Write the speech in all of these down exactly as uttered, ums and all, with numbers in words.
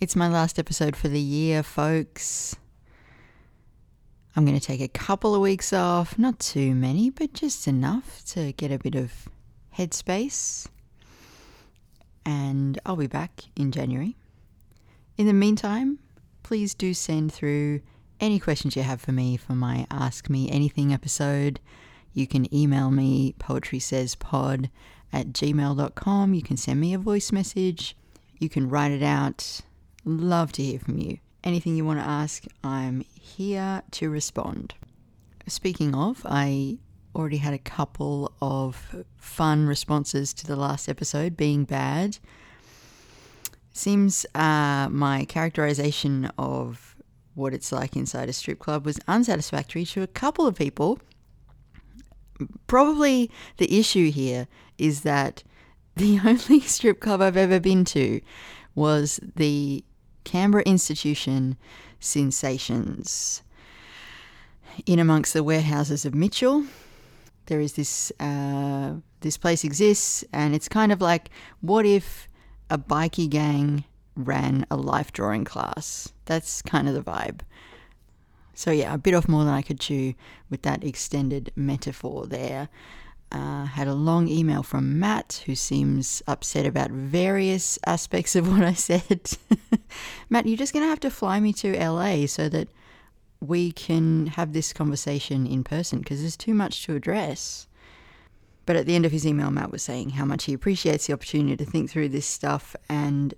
It's my last episode for the year, folks. I'm going to take a couple of weeks off, not too many, but just enough to get a bit of headspace. And I'll be back in January. In the meantime, please do send through any questions you have for me for my Ask Me Anything episode. You can email me poetrysayspod at gmail dot com. You can send me a voice message. You can write it out. Love to hear from you. Anything you want to ask, I'm here to respond. Speaking of, I already had a couple of fun responses to the last episode, being bad. Seems uh, my characterization of what it's like inside a strip club was unsatisfactory to a couple of people. Probably the issue here is that the only strip club I've ever been to was the Canberra Institution Sensations. In amongst the warehouses of Mitchell, there is this, uh, this place exists, and it's kind of like, what if a bikie gang ran a life drawing class? That's kind of the vibe. So yeah, I bit off more than I could chew with that extended metaphor there. Uh, had a long email from Matt, who seems upset about various aspects of what I said. Matt, you're just going to have to fly me to L A so that we can have this conversation in person, because there's too much to address. But at the end of his email, Matt was saying how much he appreciates the opportunity to think through this stuff, and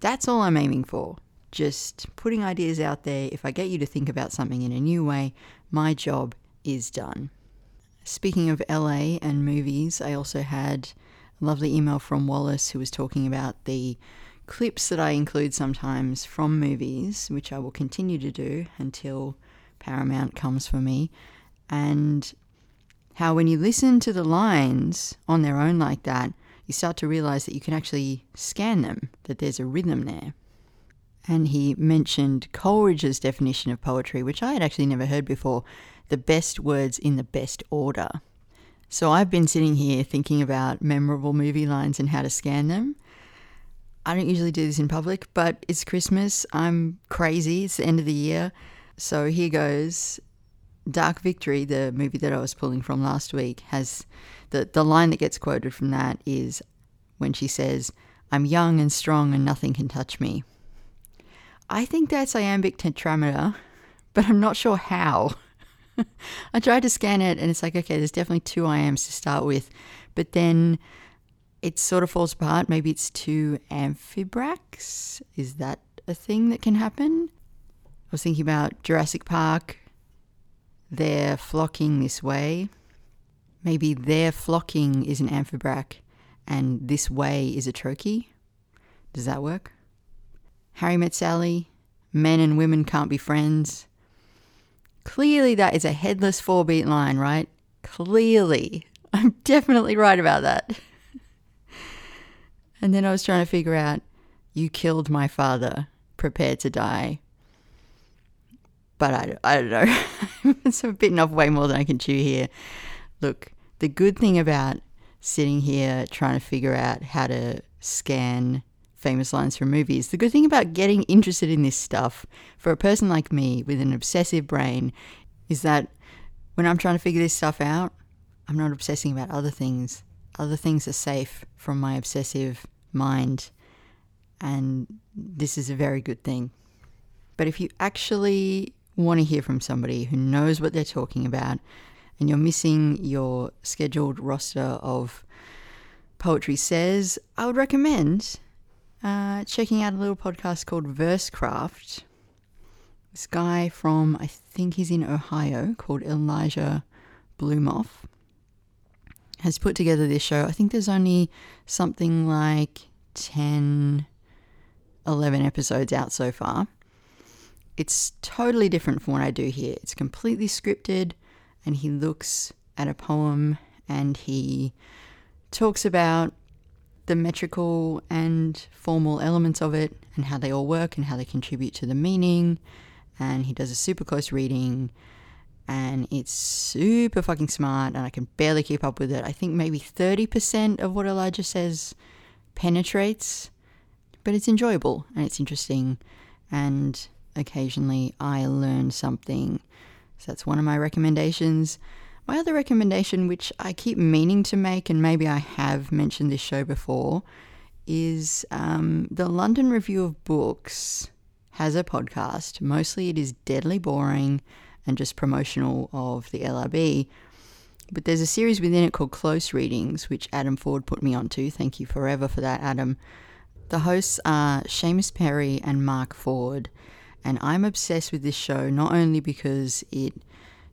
that's all I'm aiming for. Just putting ideas out there. If I get you to think about something in a new way, my job is done. Speaking of L A and movies, I also had a lovely email from Wallace, who was talking about the clips that I include sometimes from movies, which I will continue to do until Paramount comes for me, and how when you listen to the lines on their own like that, you start to realize that you can actually scan them, that there's a rhythm there. And he mentioned Coleridge's definition of poetry, which I had actually never heard before: the best words in the best order. So I've been sitting here thinking about memorable movie lines and how to scan them. I don't usually do this in public, but it's Christmas. I'm crazy. It's the end of the year. So here goes. Dark Victory, the movie that I was pulling from last week, has the, the line that gets quoted from that is when she says, "I'm young and strong and nothing can touch me." I think that's iambic tetrameter, but I'm not sure how. I tried to scan it and it's like, okay, there's definitely two iams to start with, but then it sort of falls apart. Maybe it's two amphibrachs. Is that a thing that can happen? I was thinking about Jurassic Park. They're flocking this way. Maybe their flocking is an amphibrach and this way is a trochee. Does that work? Harry Met Sally, men and women can't be friends. Clearly that is a headless four-beat line, right? Clearly. I'm definitely right about that. And then I was trying to figure out, you killed my father, prepare to die. But I, I don't know. It's a bitten off way more than I can chew here. Look, the good thing about sitting here trying to figure out how to scan famous lines from movies, the good thing about getting interested in this stuff for a person like me with an obsessive brain is that when I'm trying to figure this stuff out, I'm not obsessing about other things. Other things are safe from my obsessive mind, and this is a very good thing. But if you actually want to hear from somebody who knows what they're talking about and you're missing your scheduled roster of Poetry Says, I would recommend Uh, checking out a little podcast called Versecraft. This guy from, I think he's in Ohio, called Elijah Blumov, has put together this show. I think there's only something like ten, eleven episodes out so far. It's totally different from what I do here. It's completely scripted, and he looks at a poem and he talks about the metrical and formal elements of it and how they all work and how they contribute to the meaning, and he does a super close reading and it's super fucking smart, and I can barely keep up with it. I think maybe thirty percent of what Elijah says penetrates, but it's enjoyable and it's interesting, and occasionally I learn something. So that's one of my recommendations. My other recommendation, which I keep meaning to make, and maybe I have mentioned this show before, is um, the London Review of Books has a podcast. Mostly it is deadly boring and just promotional of the L R B. But there's a series within it called Close Readings, which Adam Ford put me onto. Thank you forever for that, Adam. The hosts are Seamus Perry and Mark Ford. And I'm obsessed with this show, not only because it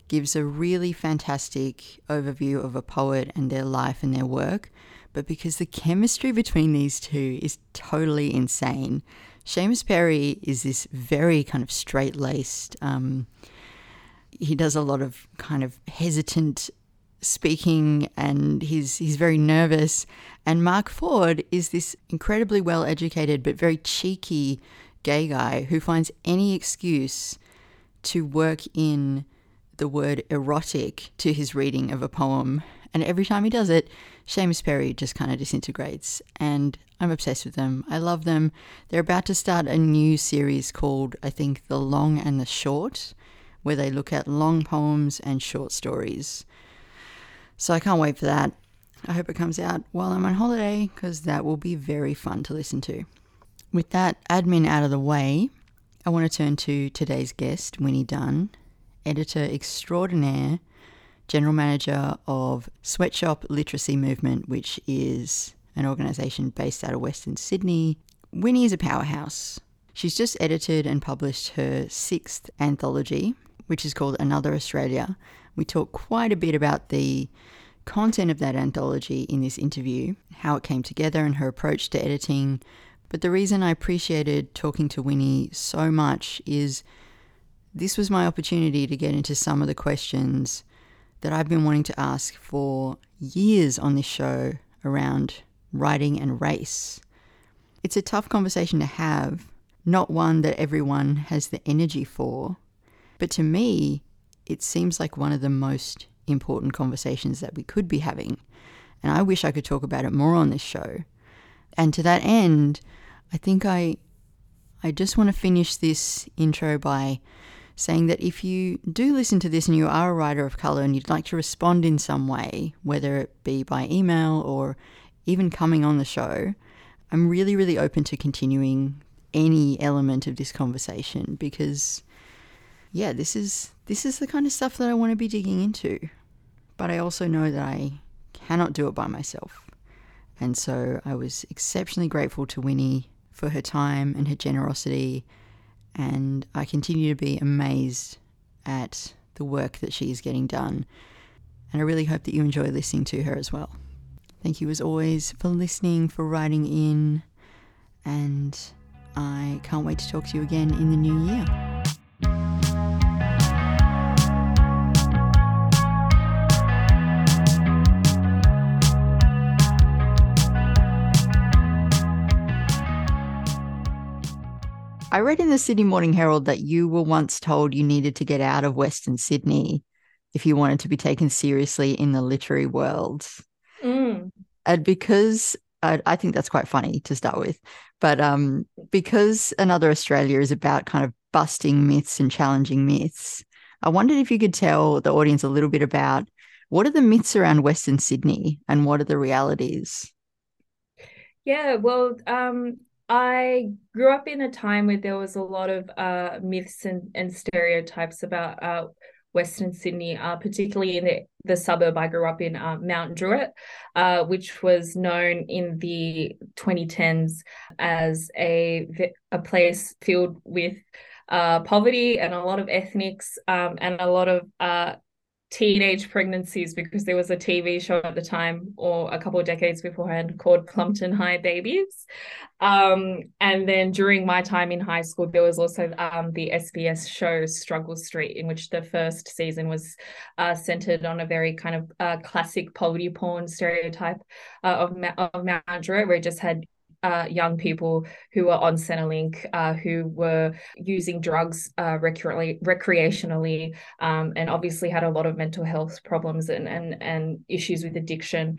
gives a really fantastic overview of a poet and their life and their work, but because the chemistry between these two is totally insane. Seamus Perry is this very kind of straight-laced, um, he does a lot of kind of hesitant speaking and he's he's very nervous. And Mark Ford is this incredibly well-educated but very cheeky gay guy who finds any excuse to work in the word erotic to his reading of a poem. And every time he does it, Seamus Perry just kind of disintegrates. And I'm obsessed with them. I love them. They're about to start a new series called, I think, The Long and the Short, where they look at long poems and short stories. So I can't wait for that. I hope it comes out while I'm on holiday, because that will be very fun to listen to. With that admin out of the way, I want to turn to today's guest, Winnie Dunn, editor extraordinaire, general manager of Sweatshop Literacy Movement, which is an organisation based out of Western Sydney. Winnie is a powerhouse. She's just edited and published her sixth anthology, which is called Another Australia. We talk quite a bit about the content of that anthology in this interview, how it came together and her approach to editing. But the reason I appreciated talking to Winnie so much is this was my opportunity to get into some of the questions that I've been wanting to ask for years on this show around writing and race. It's a tough conversation to have, not one that everyone has the energy for, but to me, it seems like one of the most important conversations that we could be having, and I wish I could talk about it more on this show. And to that end, I think I, I just want to finish this intro by saying that if you do listen to this and you are a writer of colour and you'd like to respond in some way, whether it be by email or even coming on the show, I'm really, really open to continuing any element of this conversation because, yeah, this is this is the kind of stuff that I want to be digging into. But I also know that I cannot do it by myself. And so I was exceptionally grateful to Winnie for her time and her generosity, and I continue to be amazed at the work that she is getting done. And I really hope that you enjoy listening to her as well. Thank you as always for listening, for writing in, and I can't wait to talk to you again in the new year. I read in the Sydney Morning Herald that you were once told you needed to get out of Western Sydney if you wanted to be taken seriously in the literary world. Mm. And because I, I think that's quite funny to start with, but um, because Another Australia is about kind of busting myths and challenging myths, I wondered if you could tell the audience a little bit about what are the myths around Western Sydney and what are the realities? Yeah, well, um I grew up in a time where there was a lot of uh, myths and, and stereotypes about uh, Western Sydney, uh, particularly in the, the suburb I grew up in, uh, Mount Druitt, uh, which was known in the twenty tens as a, a place filled with uh, poverty and a lot of ethnics um, and a lot of uh, teenage pregnancies, because there was a T V show at the time or a couple of decades beforehand called Plumpton High Babies. Um, and then during my time in high school, there was also um, the S B S show Struggle Street, in which the first season was uh, centered on a very kind of uh, classic poverty porn stereotype uh, of, Ma- of Mount Druitt, where it just had uh, young people who were on Centrelink, uh, who were using drugs uh, recre- recreationally, um, and obviously had a lot of mental health problems and and, and issues with addiction.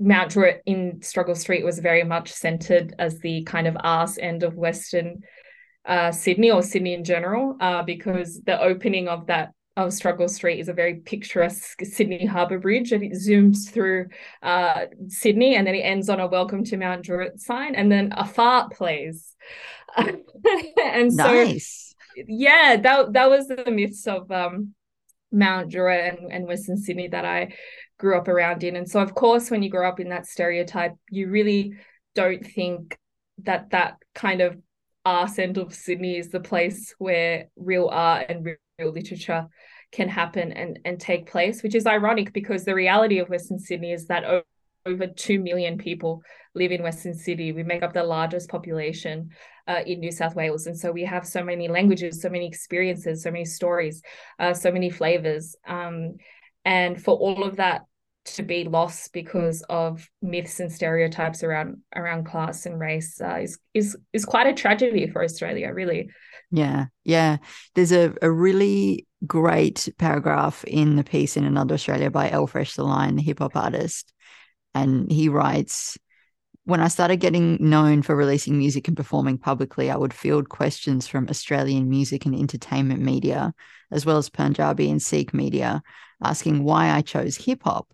Mount Druitt in Struggle Street was very much centred as the kind of arse end of Western uh, Sydney, or Sydney in general, uh, because the opening of that of Struggle Street is a very picturesque Sydney Harbour Bridge, and it zooms through uh, Sydney, and then it ends on a welcome to Mount Druitt sign, and then a fart plays. And nice. So, yeah, that that was the myths of um, Mount Druitt and, and Western Sydney that I grew up around in. And so, of course, when you grow up in that stereotype, you really don't think that that kind of arse end of Sydney is the place where real art and real literature can happen and, and take place, which is ironic because the reality of Western Sydney is that over two million people live in Western Sydney. We make up the largest population uh, in New South Wales. And so we have so many languages, so many experiences, so many stories, uh, so many flavours. Um, and for all of that to be lost because of myths and stereotypes around around class and race uh, is is is quite a tragedy for Australia, really. Yeah, yeah. There's a, a really great paragraph in the piece in Another Australia by L. Fresh the Lion, the hip hop artist, and he writes, "When I started getting known for releasing music and performing publicly, I would field questions from Australian music and entertainment media, as well as Punjabi and Sikh media, asking why I chose hip hop.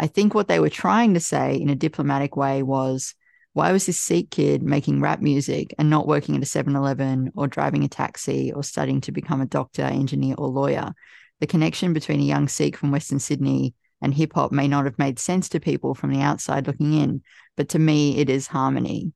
I think what they were trying to say in a diplomatic way was, why was this Sikh kid making rap music and not working at a seven eleven or driving a taxi or studying to become a doctor, engineer or lawyer? The connection between a young Sikh from Western Sydney and hip hop may not have made sense to people from the outside looking in, but to me, it is harmony."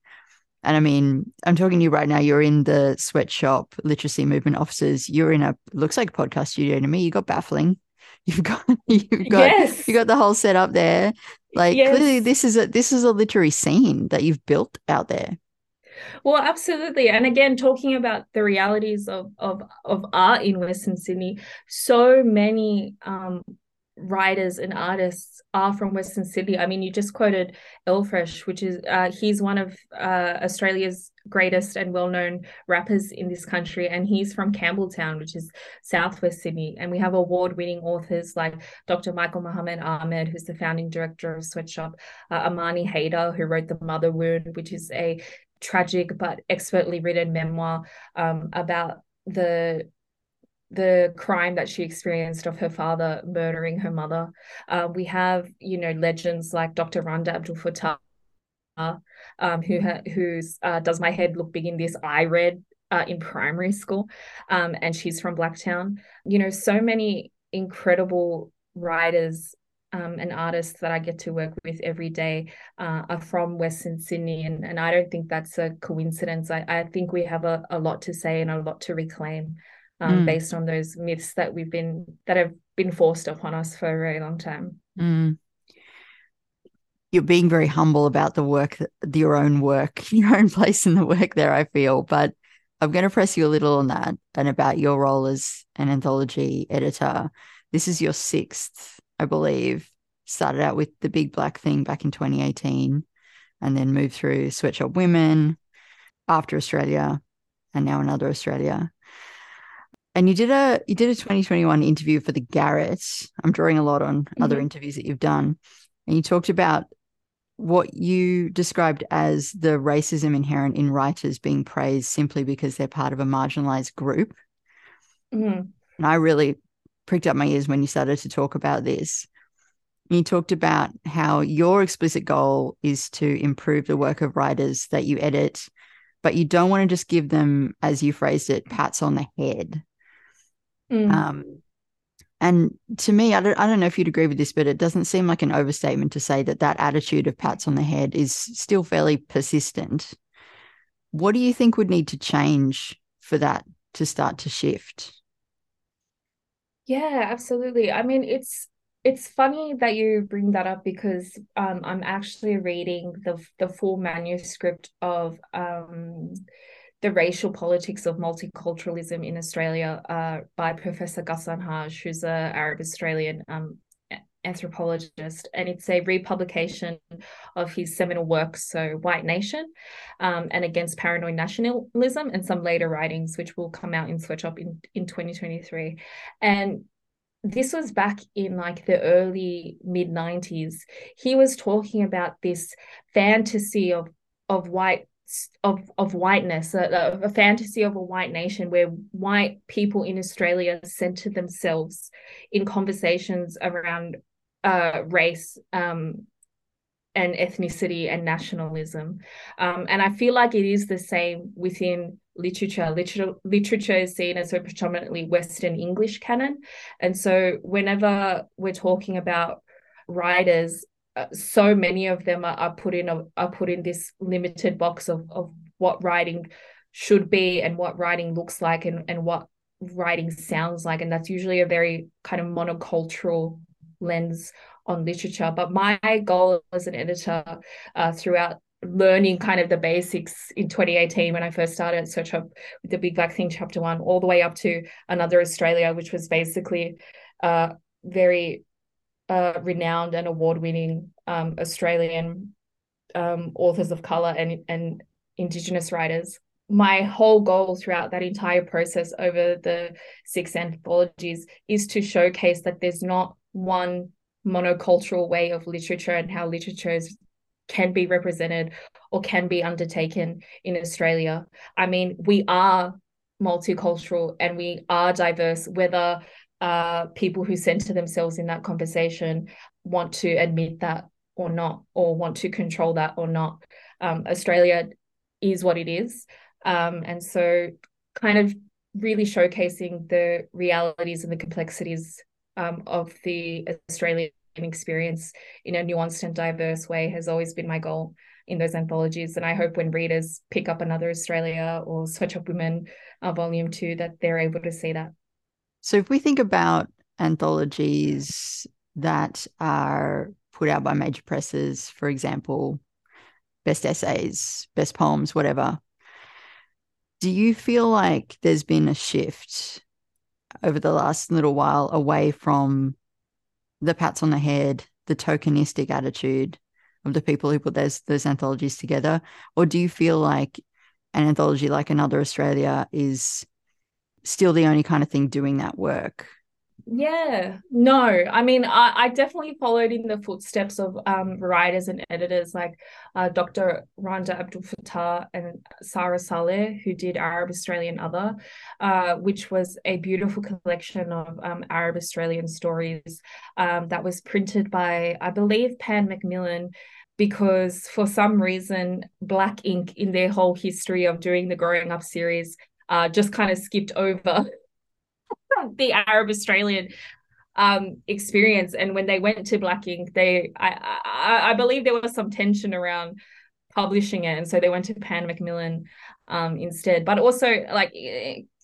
And I mean, I'm talking to you right now. You're in the Sweatshop Literacy Movement offices. You're in a, looks like a podcast studio to me. You got baffling. You've got, you've got, yes. you got the whole set up there. Like yes. Clearly, this is a this is a literary scene that you've built out there. Well, absolutely. And again, talking about the realities of of of art in Western Sydney, so many um, writers and artists are from Western Sydney. I mean, you just quoted L. Fresh, which is uh, he's one of uh, Australia's greatest and well-known rappers in this country, and he's from Campbelltown, which is southwest Sydney, and we have award-winning authors like Doctor Michael Mohammed Ahmed, who's the founding director of Sweatshop, uh, Amani Hayder, who wrote The Mother Wound, which is a tragic but expertly written memoir um, about the the crime that she experienced of her father murdering her mother. Uh, we have, you know, legends like Doctor Randa Abdul-Fattah, Um, who ha- who's uh, does my head look big in this I read uh, in primary school, um, and she's from Blacktown. You know, so many incredible writers um, and artists that I get to work with every day uh, are from Western Sydney, and, and I don't think that's a coincidence. I, I think we have a, a lot to say and a lot to reclaim um, mm. based on those myths that we've been that have been forced upon us for a very long time. Mm. You're being very humble about the work, your own work, your own place in the work there, I feel. But I'm going to press you a little on that and about your role as an anthology editor. This is your sixth, I believe. Started out with The Big Black Thing back in twenty eighteen and then moved through Sweatshop Women, After Australia, and now Another Australia. And you did a you did a twenty twenty-one interview for The Garret. I'm drawing a lot on mm-hmm. other interviews that you've done. And you talked about what you described as the racism inherent in writers being praised simply because they're part of a marginalized group. Mm. And I really pricked up my ears when you started to talk about this. And you talked about how your explicit goal is to improve the work of writers that you edit, but you don't want to just give them, as you phrased it, pats on the head. Mm. Um And to me, I don't, I don't know if you'd agree with this, but it doesn't seem like an overstatement to say that that attitude of pats on the head is still fairly persistent. What do you think would need to change for that to start to shift? Yeah, absolutely. I mean, it's it's funny that you bring that up because um, I'm actually reading the the full manuscript of um The Racial Politics of Multiculturalism in Australia uh, by Professor Ghassan Hage, who's an Arab-Australian um, anthropologist, and it's a republication of his seminal works, so White Nation um, and Against Paranoid Nationalism, and some later writings which will come out in Sweatshop in, in twenty twenty-three. And this was back in like the early mid nineties. He was talking about this fantasy of of white of of whiteness, a, a fantasy of a white nation where white people in Australia center themselves in conversations around uh, race um, and ethnicity and nationalism. Um, and I feel like it is the same within literature. Liter- literature is seen as a predominantly Western English canon. And so whenever we're talking about writers, Uh, so many of them are, are put in a, are put in this limited box of, of what writing should be and what writing looks like and, and what writing sounds like. And that's usually a very kind of monocultural lens on literature. But my goal as an editor uh, throughout learning kind of the basics in twenty eighteen when I first started at Sweatshop with the Big Black Thing Chapter One, all the way up to Another Australia, which was basically uh, very... Uh, renowned and award-winning um, Australian um, authors of colour and, and Indigenous writers. My whole goal throughout that entire process over the six anthologies is to showcase that there's not one monocultural way of literature and how literature is, can be represented or can be undertaken in Australia. I mean, we are multicultural and we are diverse, whether Uh, people who center themselves in that conversation want to admit that or not, or want to control that or not. Um, Australia is what it is. Um, and so kind of really showcasing the realities and the complexities um, of the Australian experience in a nuanced and diverse way has always been my goal in those anthologies. And I hope when readers pick up Another Australia or Sweatshop Women uh, Volume two, that they're able to see that. So if we think about anthologies that are put out by major presses, for example, best essays, best poems, whatever, do you feel like there's been a shift over the last little while away from the pats on the head, the tokenistic attitude of the people who put those, those anthologies together? Or do you feel like an anthology like Another Australia is still the only kind of thing doing that work? Yeah, no. I mean, I, I definitely followed in the footsteps of um, writers and editors like uh, Doctor Randa Abdul-Fattah and Sarah Saleh, who did Arab Australian Other, uh, which was a beautiful collection of um, Arab Australian stories um, that was printed by, I believe, Pan Macmillan, because for some reason, Black Incorporated in their whole history of doing the Growing Up series Uh, just kind of skipped over the Arab Australian um, experience. And when they went to Black Incorporated, they I, I, I believe there was some tension around publishing it, and so they went to Pan Macmillan um, instead. But also, like,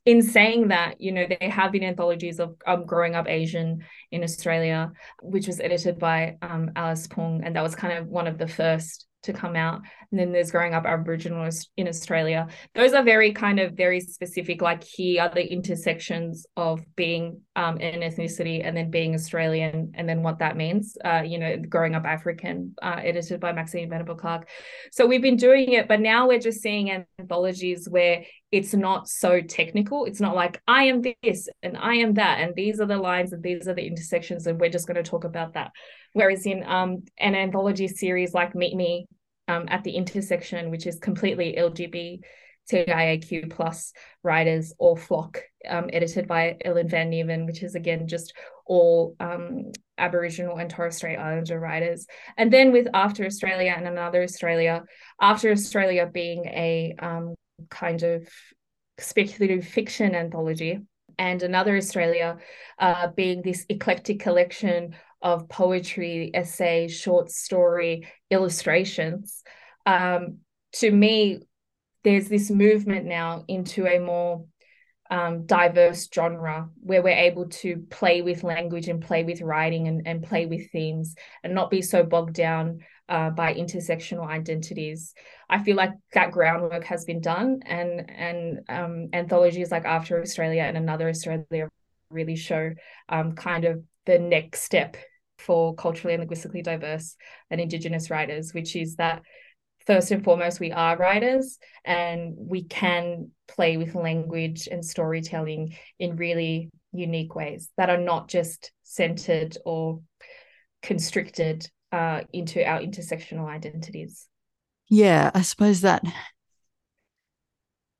in saying that, you know, there have been anthologies of um, Growing Up Asian in Australia, which was edited by um, Alice Pung, and that was kind of one of the first to come out. And then there's Growing Up Aboriginal in Australia. Those are very kind of very specific, like, here are the intersections of being um, an ethnicity and then being Australian and then what that means, uh, you know, Growing Up African, uh, edited by Maxine Venable Clark. So we've been doing it, but now we're just seeing anthologies where it's not so technical. It's not like I am this and I am that and these are the lines and these are the intersections and we're just going to talk about that. Whereas in um, an anthology series like Meet Me um, at the Intersection, which is completely L G B T I A Q plus writers, or Flock, um, edited by Ellen Van Nieuwen, which is again just all um, Aboriginal and Torres Strait Islander writers. And then with After Australia and Another Australia, After Australia being a um, kind of speculative fiction anthology, and Another Australia uh, being this eclectic collection of poetry, essay, short story, illustrations. Um, to me, there's this movement now into a more um, diverse genre where we're able to play with language and play with writing and, and play with themes and not be so bogged down Uh, by intersectional identities. I feel like that groundwork has been done, and and um, anthologies like After Australia and Another Australia really show um, kind of the next step for culturally and linguistically diverse and Indigenous writers, which is that first and foremost, we are writers and we can play with language and storytelling in really unique ways that are not just centered or constricted uh, into our intersectional identities. Yeah, I suppose that,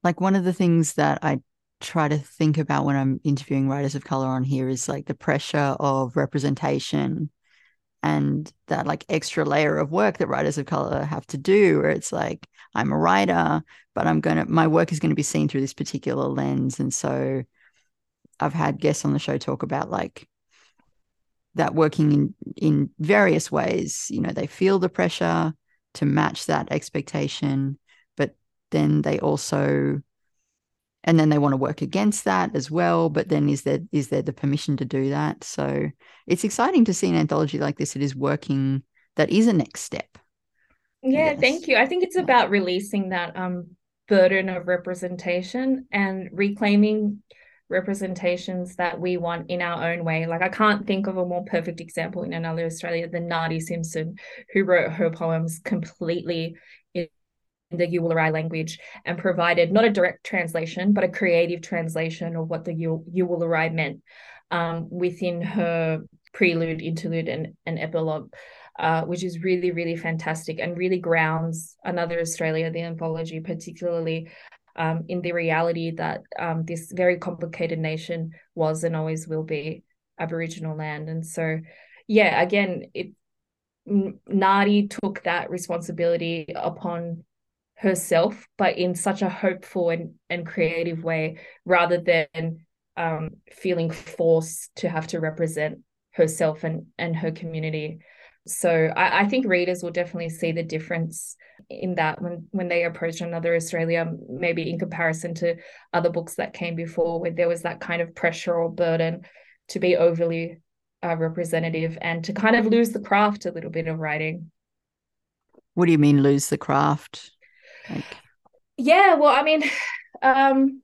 like, one of the things that I try to think about when I'm interviewing writers of color on here is like the pressure of representation and that like extra layer of work that writers of color have to do, where it's like, I'm a writer, but I'm going to, my work is going to be seen through this particular lens. And so I've had guests on the show talk about like that working in, in various ways, you know, they feel the pressure to match that expectation, but then they also, and then they want to work against that as well. But then is there is there the permission to do that? So it's exciting to see an anthology like this. It is working. That is a next step. Yeah, thank you. I think it's yeah. about releasing that um, burden of representation and reclaiming representations that we want in our own way. Like, I can't think of a more perfect example in Another Australia than Nadi Simpson, who wrote her poems completely in the Yuwalarai language and provided not a direct translation, but a creative translation of what the Yuwalarai meant um, within her prelude, interlude and, and epilogue, uh, which is really, really fantastic and really grounds Another Australia, the anthology, particularly um, in the reality that um, this very complicated nation was and always will be Aboriginal land. And so, yeah, again, it Nadi took that responsibility upon herself, but in such a hopeful and, and creative way, rather than um, feeling forced to have to represent herself and, and her community. So I, I think readers will definitely see the difference in that when, when they approach Another Australia, maybe in comparison to other books that came before, where there was that kind of pressure or burden to be overly uh, representative and to kind of lose the craft a little bit of writing. What do you mean lose the craft? Like. Yeah, well, I mean, um,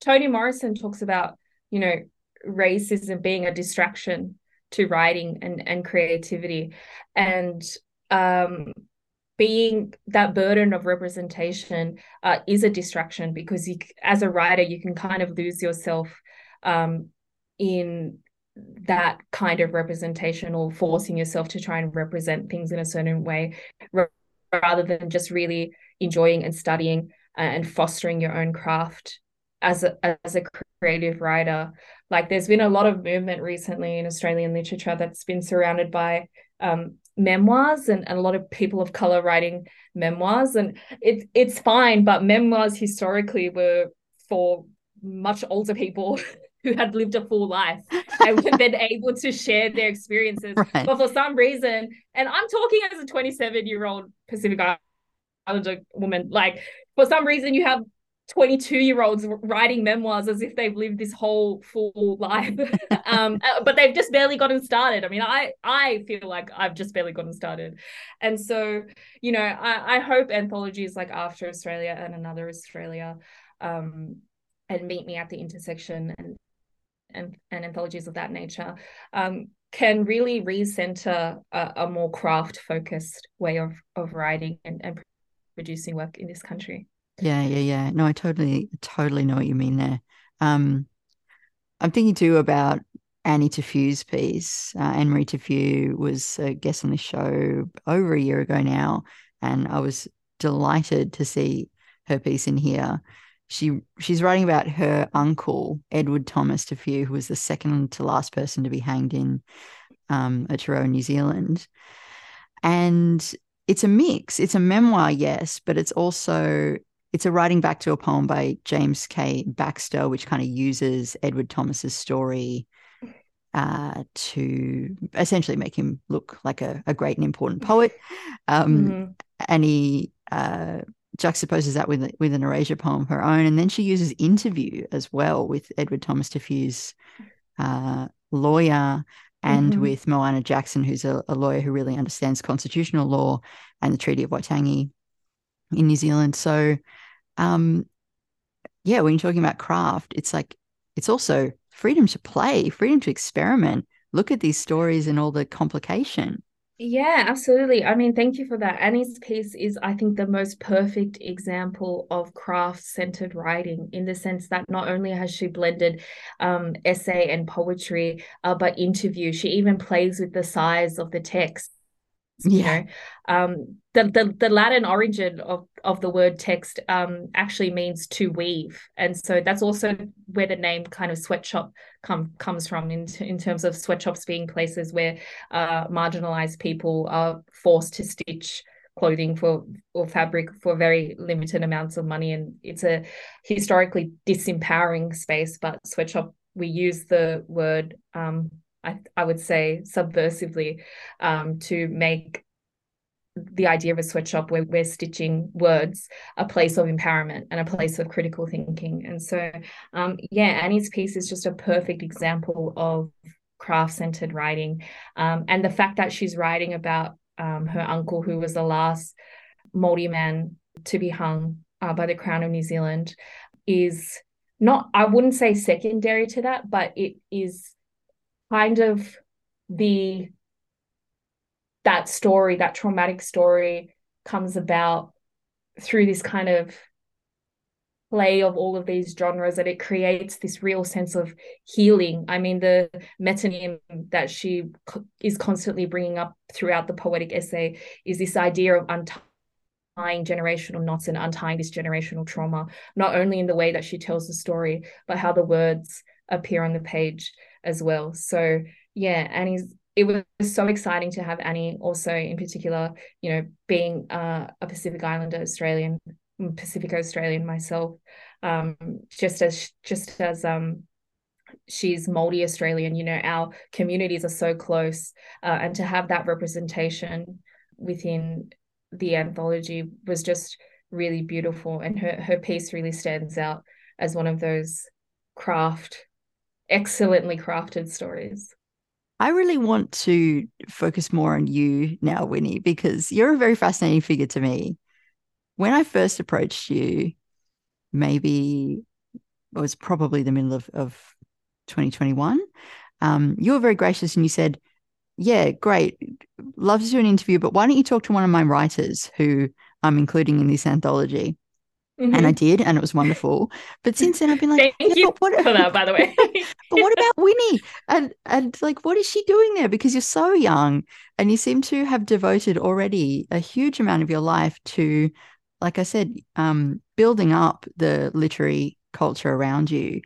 Toni Morrison talks about, you know, racism being a distraction to writing and, and creativity, and um, being that burden of representation uh, is a distraction, because you, as a writer, you can kind of lose yourself um, in that kind of representation or forcing yourself to try and represent things in a certain way, rather than just really enjoying and studying and fostering your own craft as a, as a creative writer. Like, there's been a lot of movement recently in Australian literature that's been surrounded by um, memoirs and, and a lot of people of colour writing memoirs. And it, it's fine, but memoirs historically were for much older people who had lived a full life and were then able to share their experiences. Right. But for some reason, and I'm talking as a twenty-seven-year-old Pacific Islander woman, like, for some reason you have twenty-two-year-olds writing memoirs as if they've lived this whole full life, um, but they've just barely gotten started. I mean, I, I feel like I've just barely gotten started. And so, you know, I, I hope anthologies like After Australia and Another Australia um, and Meet Me at the Intersection and And, and anthologies of that nature um, can really recenter a, a more craft-focused way of of writing and, and producing work in this country. Yeah, yeah, yeah. No, I totally, totally know what you mean there. Um, I'm thinking too about Annie Tefew's piece. Uh, Anne Marie Tefew was a guest on this show over a year ago now, and I was delighted to see her piece in here. She she's writing about her uncle, Edward Thomas Te Whiu, who was the second to last person to be hanged in um, Aotearoa, New Zealand. And it's a mix. It's a memoir, yes, but it's also, it's a writing back to a poem by James K. Baxter, which kind of uses Edward Thomas's story uh, to essentially make him look like a, a great and important poet. Um, mm-hmm. And he... Uh, juxtaposes that with with an erasure poem of her own, and then she uses interview as well with Edward Thomas Te Whiu's uh, lawyer and mm-hmm. with Moana Jackson, who's a, a lawyer who really understands constitutional law and the Treaty of Waitangi in New Zealand. So, um, yeah, when you're talking about craft, it's like, it's also freedom to play, freedom to experiment, look at these stories and all the complication. Yeah, absolutely. I mean, thank you for that. Annie's piece is, I think, the most perfect example of craft-centered writing, in the sense that not only has she blended um, essay and poetry, uh, but interview. She even plays with the size of the text. Yeah. You know, um, the, the the Latin origin of, of the word text um, actually means to weave. And so that's also where the name kind of sweatshop come, comes from, in, in terms of sweatshops being places where uh, marginalized people are forced to stitch clothing for or fabric for very limited amounts of money. And it's a historically disempowering space, but sweatshop, we use the word um I, I would say subversively um, to make the idea of a sweatshop where we're stitching words a place of empowerment and a place of critical thinking. And so, um, yeah, Annie's piece is just a perfect example of craft-centered writing. Um, and the fact that she's writing about um, her uncle, who was the last Māori man to be hung uh, by the Crown of New Zealand, is not, I wouldn't say secondary to that, but it is kind of the that story, that traumatic story, comes about through this kind of play of all of these genres, that it creates this real sense of healing. I mean, the metonym that she is constantly bringing up throughout the poetic essay is this idea of untying generational knots and untying this generational trauma, not only in the way that she tells the story, but how the words appear on the page as well. So yeah, Annie's, it was so exciting to have Annie also, in particular, you know, being uh, a Pacific Islander Australian, Pacific Australian myself, um, just as just as um, she's Māori Australian, you know, our communities are so close, uh, and to have that representation within the anthology was just really beautiful. And her, her piece really stands out as one of those craft excellently crafted stories. I really want to focus more on you now, Winnie, because you're a very fascinating figure to me. When I first approached you, maybe it was probably the middle of, of twenty twenty-one, um, you were very gracious and you said, yeah, great, love to do an interview, but why don't you talk to one of my writers who I'm including in this anthology? Mm-hmm. And I did, and it was wonderful. But since then, I've been like, thank yeah, you but what, for that, by the way. But what about Winnie? And and like, what is she doing there? Because you're so young, and you seem to have devoted already a huge amount of your life to, like I said, um, building up the literary culture around you.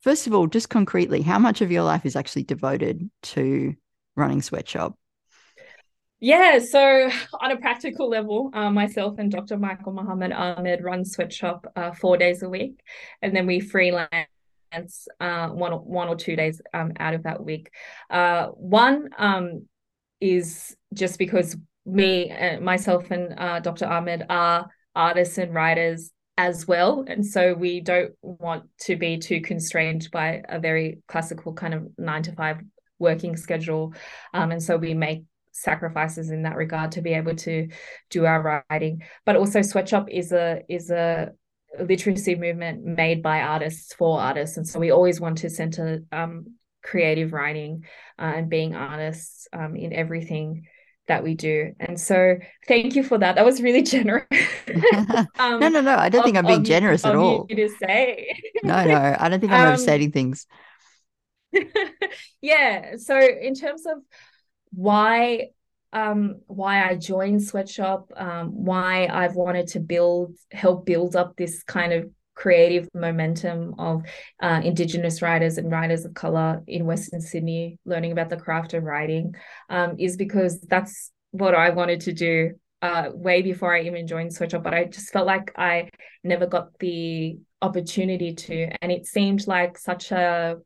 First of all, just concretely, how much of your life is actually devoted to running Sweatshop? Yeah, so on a practical level, uh, myself and Doctor Michael Mohammed Ahmed run Sweatshop uh, four days a week, and then we freelance uh, one, one or two days um, out of that week. Uh, one um, is just because me, uh, myself and uh, Doctor Ahmed are artists and writers as well, and so we don't want to be too constrained by a very classical kind of nine to five working schedule, um, and so we make sacrifices in that regard to be able to do our writing. But also Sweatshop is a is a literacy movement made by artists for artists, and so we always want to center um creative writing uh, and being artists um in everything that we do. And so thank you for that. That was really generous. um, no, no, no. I don't of, think I'm being of, generous of at all. You to say. no, no. I don't think I'm um, overstating things. Yeah. So in terms of why um why I joined Sweatshop, um why I've wanted to build help build up this kind of creative momentum of uh, Indigenous writers and writers of color in Western Sydney learning about the craft of writing, um is because that's what I wanted to do uh way before I even joined Sweatshop. But I just felt like I never got the opportunity to, and it seemed like such a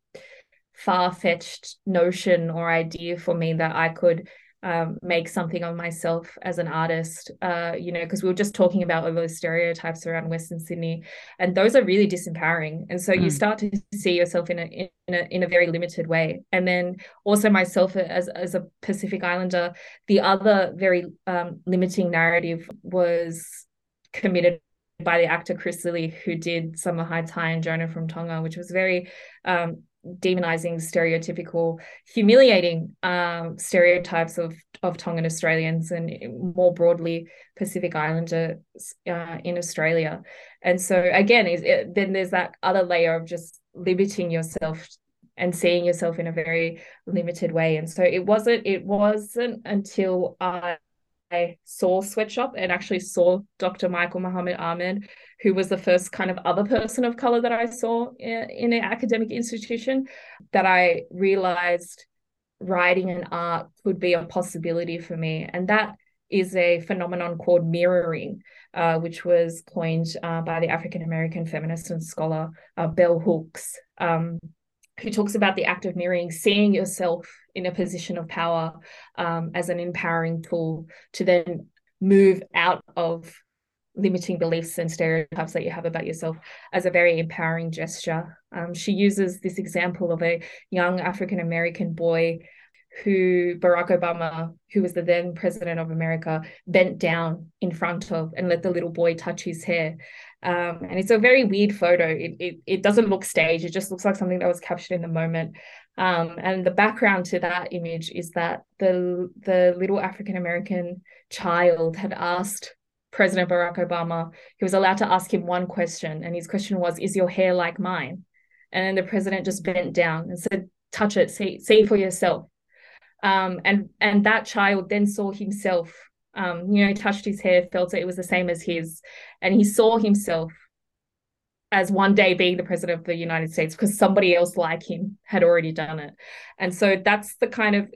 far-fetched notion or idea for me that I could um, make something of myself as an artist, uh, you know, because we were just talking about all those stereotypes around Western Sydney, and those are really disempowering. And so mm. you start to see yourself in a, in a in a very limited way. And then also myself as, as a Pacific Islander, the other very um, limiting narrative was committed by the actor Chris Lilley, who did Summer High Tide and Jonah from Tonga, which was very um demonizing, stereotypical, humiliating um, stereotypes of, of Tongan Australians and more broadly Pacific Islanders uh, in Australia. And so again, is it, then there's that other layer of just limiting yourself and seeing yourself in a very limited way. And so it wasn't, it wasn't until I saw Sweatshop and actually saw Doctor Michael Mohammed Ahmed, who was the first kind of other person of colour that I saw in, in an academic institution, that I realised writing and art could be a possibility for me. And that is a phenomenon called mirroring, uh, which was coined uh, by the African-American feminist and scholar uh, Bell Hooks, um, who talks about the act of mirroring, seeing yourself in a position of power um, as an empowering tool to then move out of limiting beliefs and stereotypes that you have about yourself as a very empowering gesture. Um, she uses this example of a young African-American boy who Barack Obama, who was the then president of America, bent down in front of and let the little boy touch his hair. Um, and it's a very weird photo. It, it it doesn't look staged. It just looks like something that was captured in the moment. Um, and the background to that image is that the, the little African-American child had asked President Barack Obama, he was allowed to ask him one question. And his question was, is your hair like mine? And then the president just bent down and said, touch it, see, see for yourself. Um, and, and that child then saw himself, um, you know, touched his hair, felt it, it was the same as his. And he saw himself as one day being the president of the United States because somebody else like him had already done it. And so that's the kind of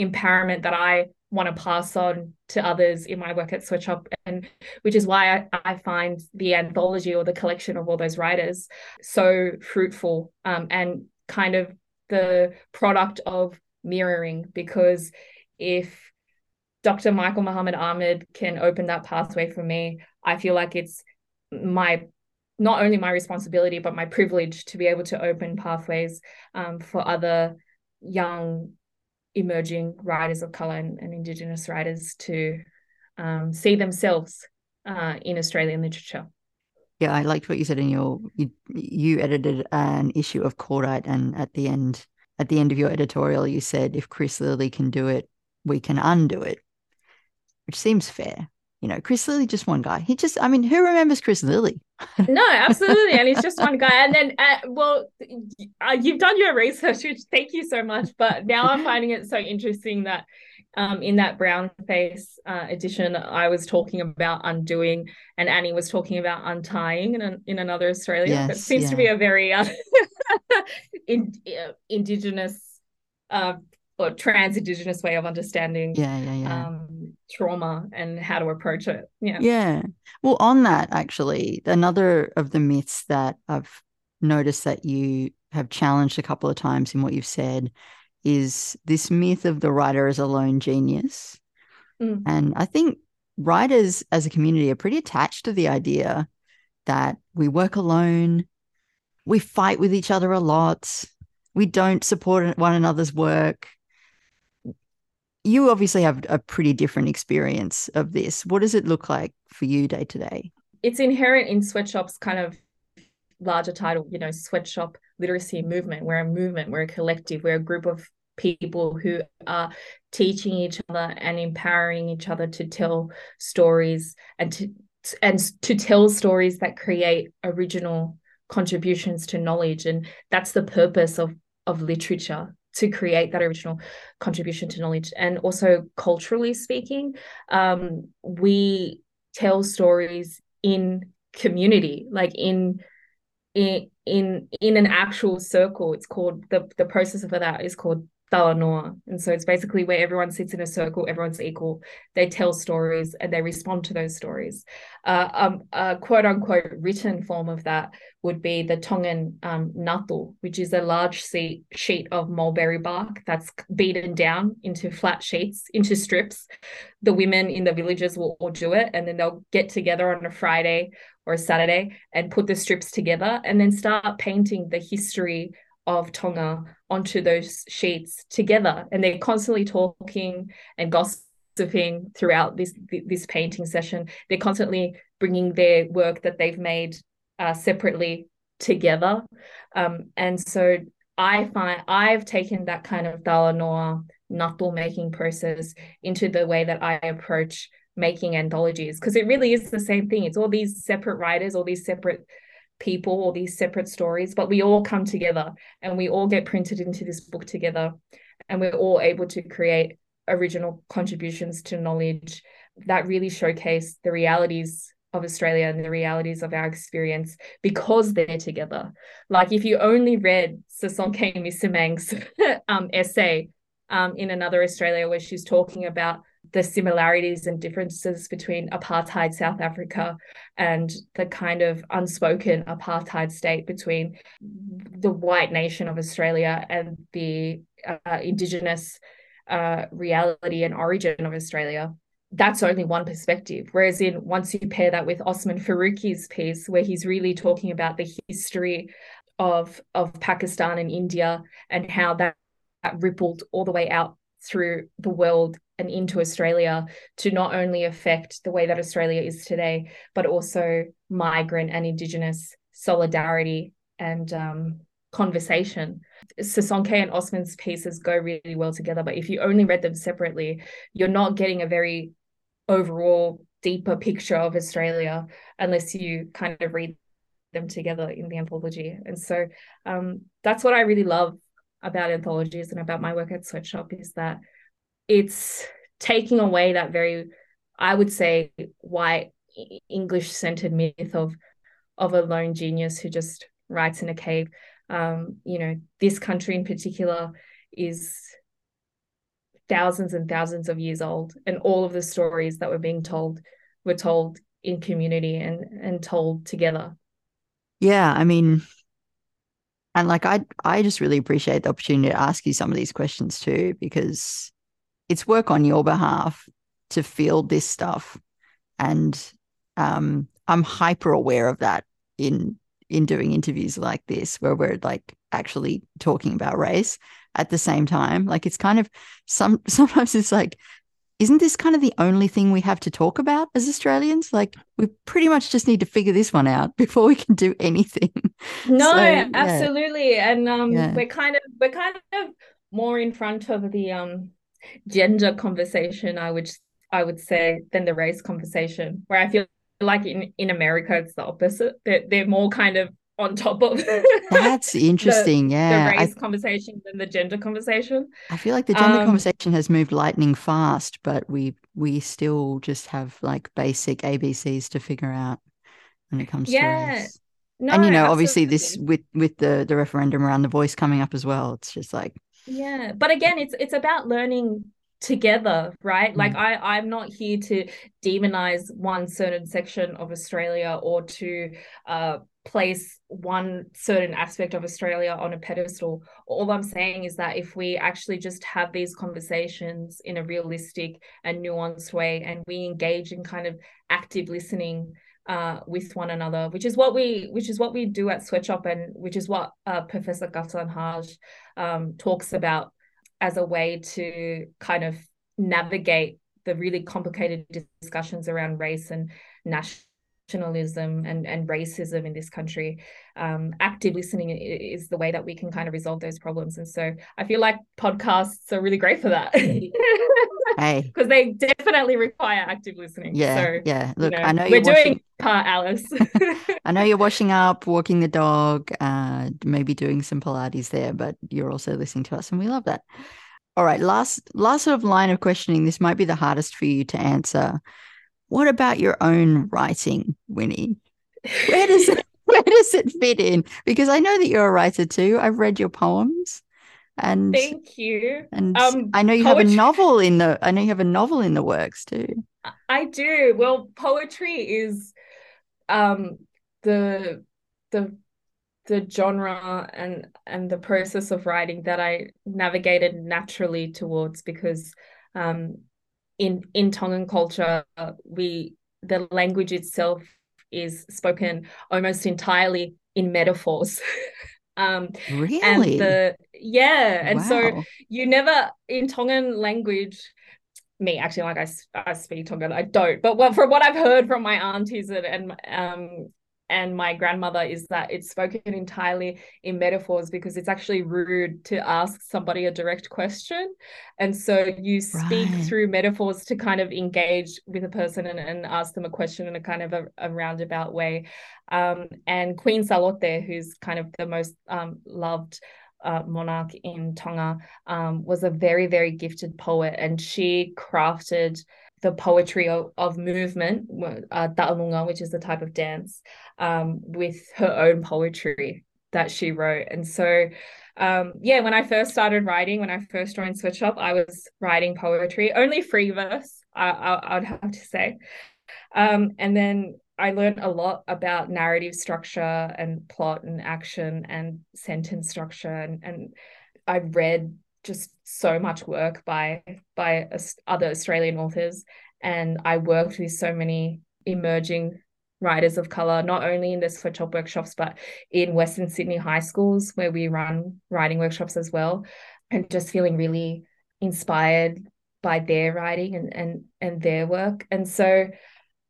empowerment that I want to pass on to others in my work at Sweatshop, and which is why I, I find the anthology or the collection of all those writers so fruitful um, and kind of the product of mirroring, because if Doctor Michael Mohammed Ahmed can open that pathway for me, I feel like it's my not only my responsibility but my privilege to be able to open pathways um, for other young emerging writers of colour and, and Indigenous writers to um, see themselves uh, in Australian literature. Yeah, I liked what you said in your you, you edited an issue of Cordite, and at the end at the end of your editorial you said, if Chris Lilley can do it, we can undo it, which seems fair. You know, Chris Lilley, just one guy. He just, I mean, who remembers Chris Lilley? No, absolutely. And he's just one guy. And then, uh, well, uh, you've done your research, which thank you so much. But now I'm finding it so interesting that um, in that brownface uh, edition, I was talking about undoing and Annie was talking about untying in, in Another Australia. Yes, that seems yeah. to be a very uh, in, uh, Indigenous uh, or trans-Indigenous way of understanding. Yeah, yeah, yeah. Um, trauma and how to approach it. Yeah. Yeah. Well, on that, actually, another of the myths that I've noticed that you have challenged a couple of times in what you've said is this myth of the writer as a lone genius. Mm. And I think writers as a community are pretty attached to the idea that we work alone, we fight with each other a lot, we don't support one another's work. You obviously have a pretty different experience of this. What does it look like for you day to day? It's inherent in Sweatshop's kind of larger title, you know, Sweatshop Literacy Movement. We're a movement, we're a collective, we're a group of people who are teaching each other and empowering each other to tell stories and to, and to tell stories that create original contributions to knowledge. And that's the purpose of, of literature, to create that original contribution to knowledge. And also culturally speaking, um, we tell stories in community, like in in in, in an actual circle. It's called, the, the process for that is called talanoa. And so it's basically where everyone sits in a circle, everyone's equal, they tell stories and they respond to those stories. Uh, um, a quote unquote written form of that would be the Tongan um, natul, which is a large sea- sheet of mulberry bark that's beaten down into flat sheets, into strips. The women in the villages will all do it, and then they'll get together on a Friday or a Saturday and put the strips together and then start painting the history of Tonga onto those sheets together, and they're constantly talking and gossiping throughout this this painting session. They're constantly bringing their work that they've made uh, separately together, um, and so I find I've taken that kind of Dala Noir knuckle making process into the way that I approach making anthologies, because it really is the same thing. It's all these separate writers, all these separate people, all these separate stories, but we all come together and we all get printed into this book together, and we're all able to create original contributions to knowledge that really showcase the realities of Australia and the realities of our experience, because they're together. Like, if you only read Sasonke Misimang's um, essay um, in Another Australia, where she's talking about the similarities and differences between apartheid South Africa and the kind of unspoken apartheid state between the white nation of Australia and the uh, Indigenous uh, reality and origin of Australia, that's only one perspective. Whereas in once you pair that with Osman Faruqi's piece, where he's really talking about the history of, of Pakistan and India and how that, that rippled all the way out through the world and into Australia to not only affect the way that Australia is today, but also migrant and Indigenous solidarity and um, conversation. Sasonke and Osman's pieces go really well together, but if you only read them separately, you're not getting a very overall deeper picture of Australia unless you kind of read them together in the anthology. And so um, that's what I really love about anthologies and about my work at Sweatshop, is that it's taking away that very, I would say, white English-centered myth of of a lone genius who just writes in a cave. Um, you know, this country in particular is thousands and thousands of years old, and all of the stories that were being told were told in community and and told together. Yeah, I mean, and like I, I just really appreciate the opportunity to ask you some of these questions too, because it's work on your behalf to field this stuff, and um, I'm hyper aware of that in. in doing interviews like this, where we're like actually talking about race at the same time. Like, it's kind of some, sometimes it's like, isn't this kind of the only thing we have to talk about as Australians? Like, we pretty much just need to figure this one out before we can do anything. No, so, yeah. Absolutely. And um, yeah. we're kind of, we're kind of more in front of the um, gender conversation, I would, I would say, than the race conversation, where I feel like in, in America, it's the opposite. They're, they're more kind of on top of that's interesting. The, yeah, the race I, conversation than the gender conversation. I feel like the gender um, conversation has moved lightning fast, but we we still just have like basic A B Cs to figure out when it comes yeah, to race. No, and you know, absolutely. Obviously, this with with the the referendum around The Voice coming up as well. It's just like yeah, but again, it's it's about learning together, right? Like, I I'm not here to demonize one certain section of Australia or to uh place one certain aspect of Australia on a pedestal. All I'm saying is that if we actually just have these conversations in a realistic and nuanced way, and we engage in kind of active listening uh with one another, which is what we which is what we do at Sweatshop, and which is what uh, Professor Ghassan Hage um talks about as a way to kind of navigate the really complicated discussions around race and nationalism and, and racism in this country. Um, active listening is the way that we can kind of resolve those problems. And so I feel like podcasts are really great for that. Hey, because they definitely require active listening. Yeah, so, yeah. Look, you know, I know you're we're washing... doing part, Alice. I know you're washing up, walking the dog, uh, maybe doing some Pilates there, but you're also listening to us, and we love that. All right, last last sort of line of questioning. This might be the hardest for you to answer. What about your own writing, Winnie? Where does it, where does it fit in? Because I know that you're a writer too. I've read your poems. And thank you. And um, I know you poetry. have a novel in the. I know you have a novel in the works too. I do. Well, poetry is um, the the the genre and and the process of writing that I navigated naturally towards, because um, in in Tongan culture, we the language itself is spoken almost entirely in metaphors. Um, really? And the, yeah. And wow. So you never, in Tongan language, me actually, like I, I speak Tongan, I don't, but well, from what I've heard from my aunties and, and um, and my grandmother is that it's spoken entirely in metaphors, because it's actually rude to ask somebody a direct question. And so you speak right. through metaphors to kind of engage with a person and, and ask them a question in a kind of a, a roundabout way. Um, and Queen Salote, who's kind of the most um, loved Uh, monarch in Tonga, um, was a very, very gifted poet, and she crafted the poetry of, of movement, uh, ta'alunga, which is the type of dance, um, with her own poetry that she wrote. And so, um, yeah, when I first started writing, when I first joined Sweatshop, I was writing poetry, only free verse, I, I, I'd have to say. Um, and then I learned a lot about narrative structure and plot and action and sentence structure. And, and I read just so much work by, by other Australian authors. And I worked with so many emerging writers of colour, not only in the Sweatshop workshops, but in Western Sydney high schools where we run writing workshops as well. And just feeling really inspired by their writing and, and, and their work. And so,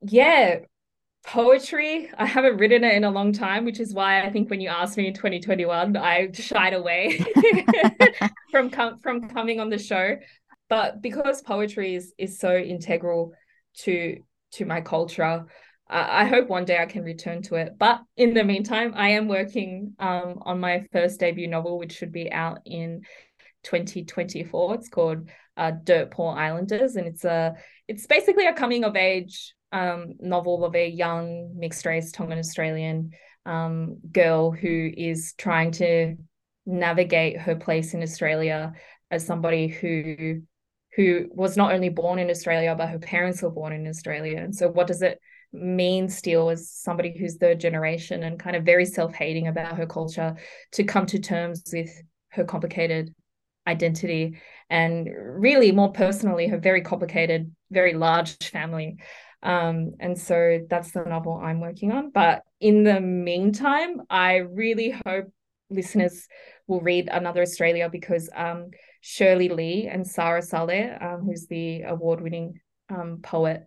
yeah, poetry, I haven't written it in a long time, which is why I think when you asked me in twenty twenty-one, I shied away from com- from coming on the show. But because poetry is, is so integral to, to my culture, uh, I hope one day I can return to it. But in the meantime, I am working um, on my first debut novel, which should be out in twenty twenty-four. It's called uh, Dirt Poor Islanders, and it's a it's basically a coming of age Um, novel of a young mixed-race Tongan Australian um, girl who is trying to navigate her place in Australia as somebody who who was not only born in Australia, but her parents were born in Australia. And so what does it mean still as somebody who's third generation and kind of very self-hating about her culture to come to terms with her complicated identity and really more personally her very complicated, very large family. Um, and so that's the novel I'm working on. But in the meantime, I really hope listeners will read Another Australia, because um, Shirley Lee and Sarah Saleh, um, who's the award-winning um, poet,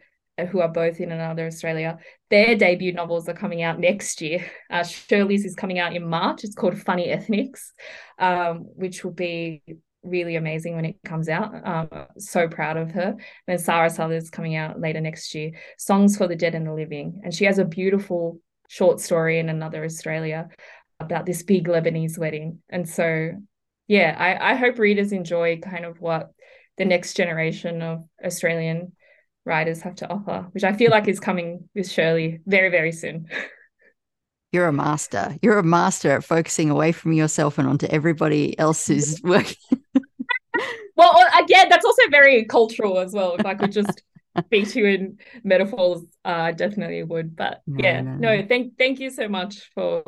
who are both in Another Australia, their debut novels are coming out next year. Uh, Shirley's is coming out in March. It's called Funny Ethnics, um, which will be really amazing when it comes out. Um, so proud of her. And then Sarah Saleh is coming out later next year, Songs for the Dead and the Living. And she has a beautiful short story in Another Australia about this big Lebanese wedding. And so, yeah, I, I hope readers enjoy kind of what the next generation of Australian writers have to offer, which I feel like is coming with Shirley very, very soon. You're a master. You're a master at focusing away from yourself and onto everybody else's work. Well, again, that's also very cultural as well. If I could just speak to you in metaphors, uh, I definitely would. But no, yeah, no, no. no, thank thank you so much for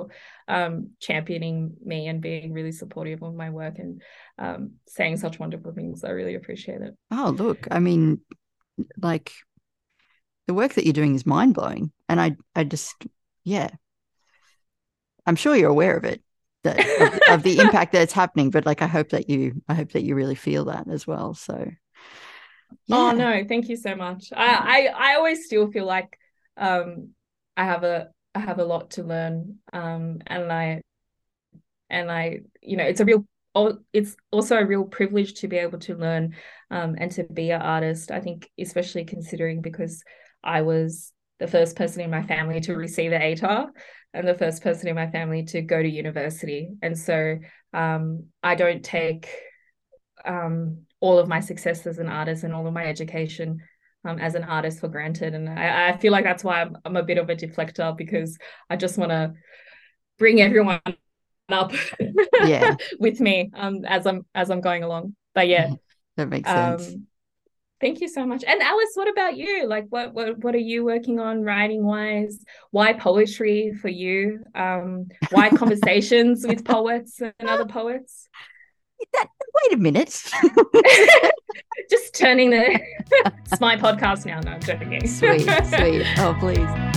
um, championing me and being really supportive of my work and um, saying such wonderful things. I really appreciate it. Oh, look, I mean, like the work that you're doing is mind-blowing. And I, I just, yeah, I'm sure you're aware of it. That, of, of the impact that's happening, but like I hope that you I hope that you really feel that as well. So yeah. Oh no, thank you so much. I, I I always still feel like um I have a I have a lot to learn, um and I and I you know it's a real it's also a real privilege to be able to learn um and to be an artist, I think, especially considering because I was the first person in my family to receive an A T A R and the first person in my family to go to university. And so um, I don't take um, all of my success as an artist and all of my education um, as an artist for granted. And I, I feel like that's why I'm, I'm a bit of a deflector, because I just want to bring everyone up yeah. with me um, as I'm as I'm going along. But yeah. yeah that makes sense. Um, Thank you so much. And Alice, what about you? Like, what what what are you working on writing-wise? Why poetry for you? Um, why conversations with poets and other poets? That, wait a minute. Just turning the... It's my podcast now. No, I'm joking. Sweet, sweet. Oh, please.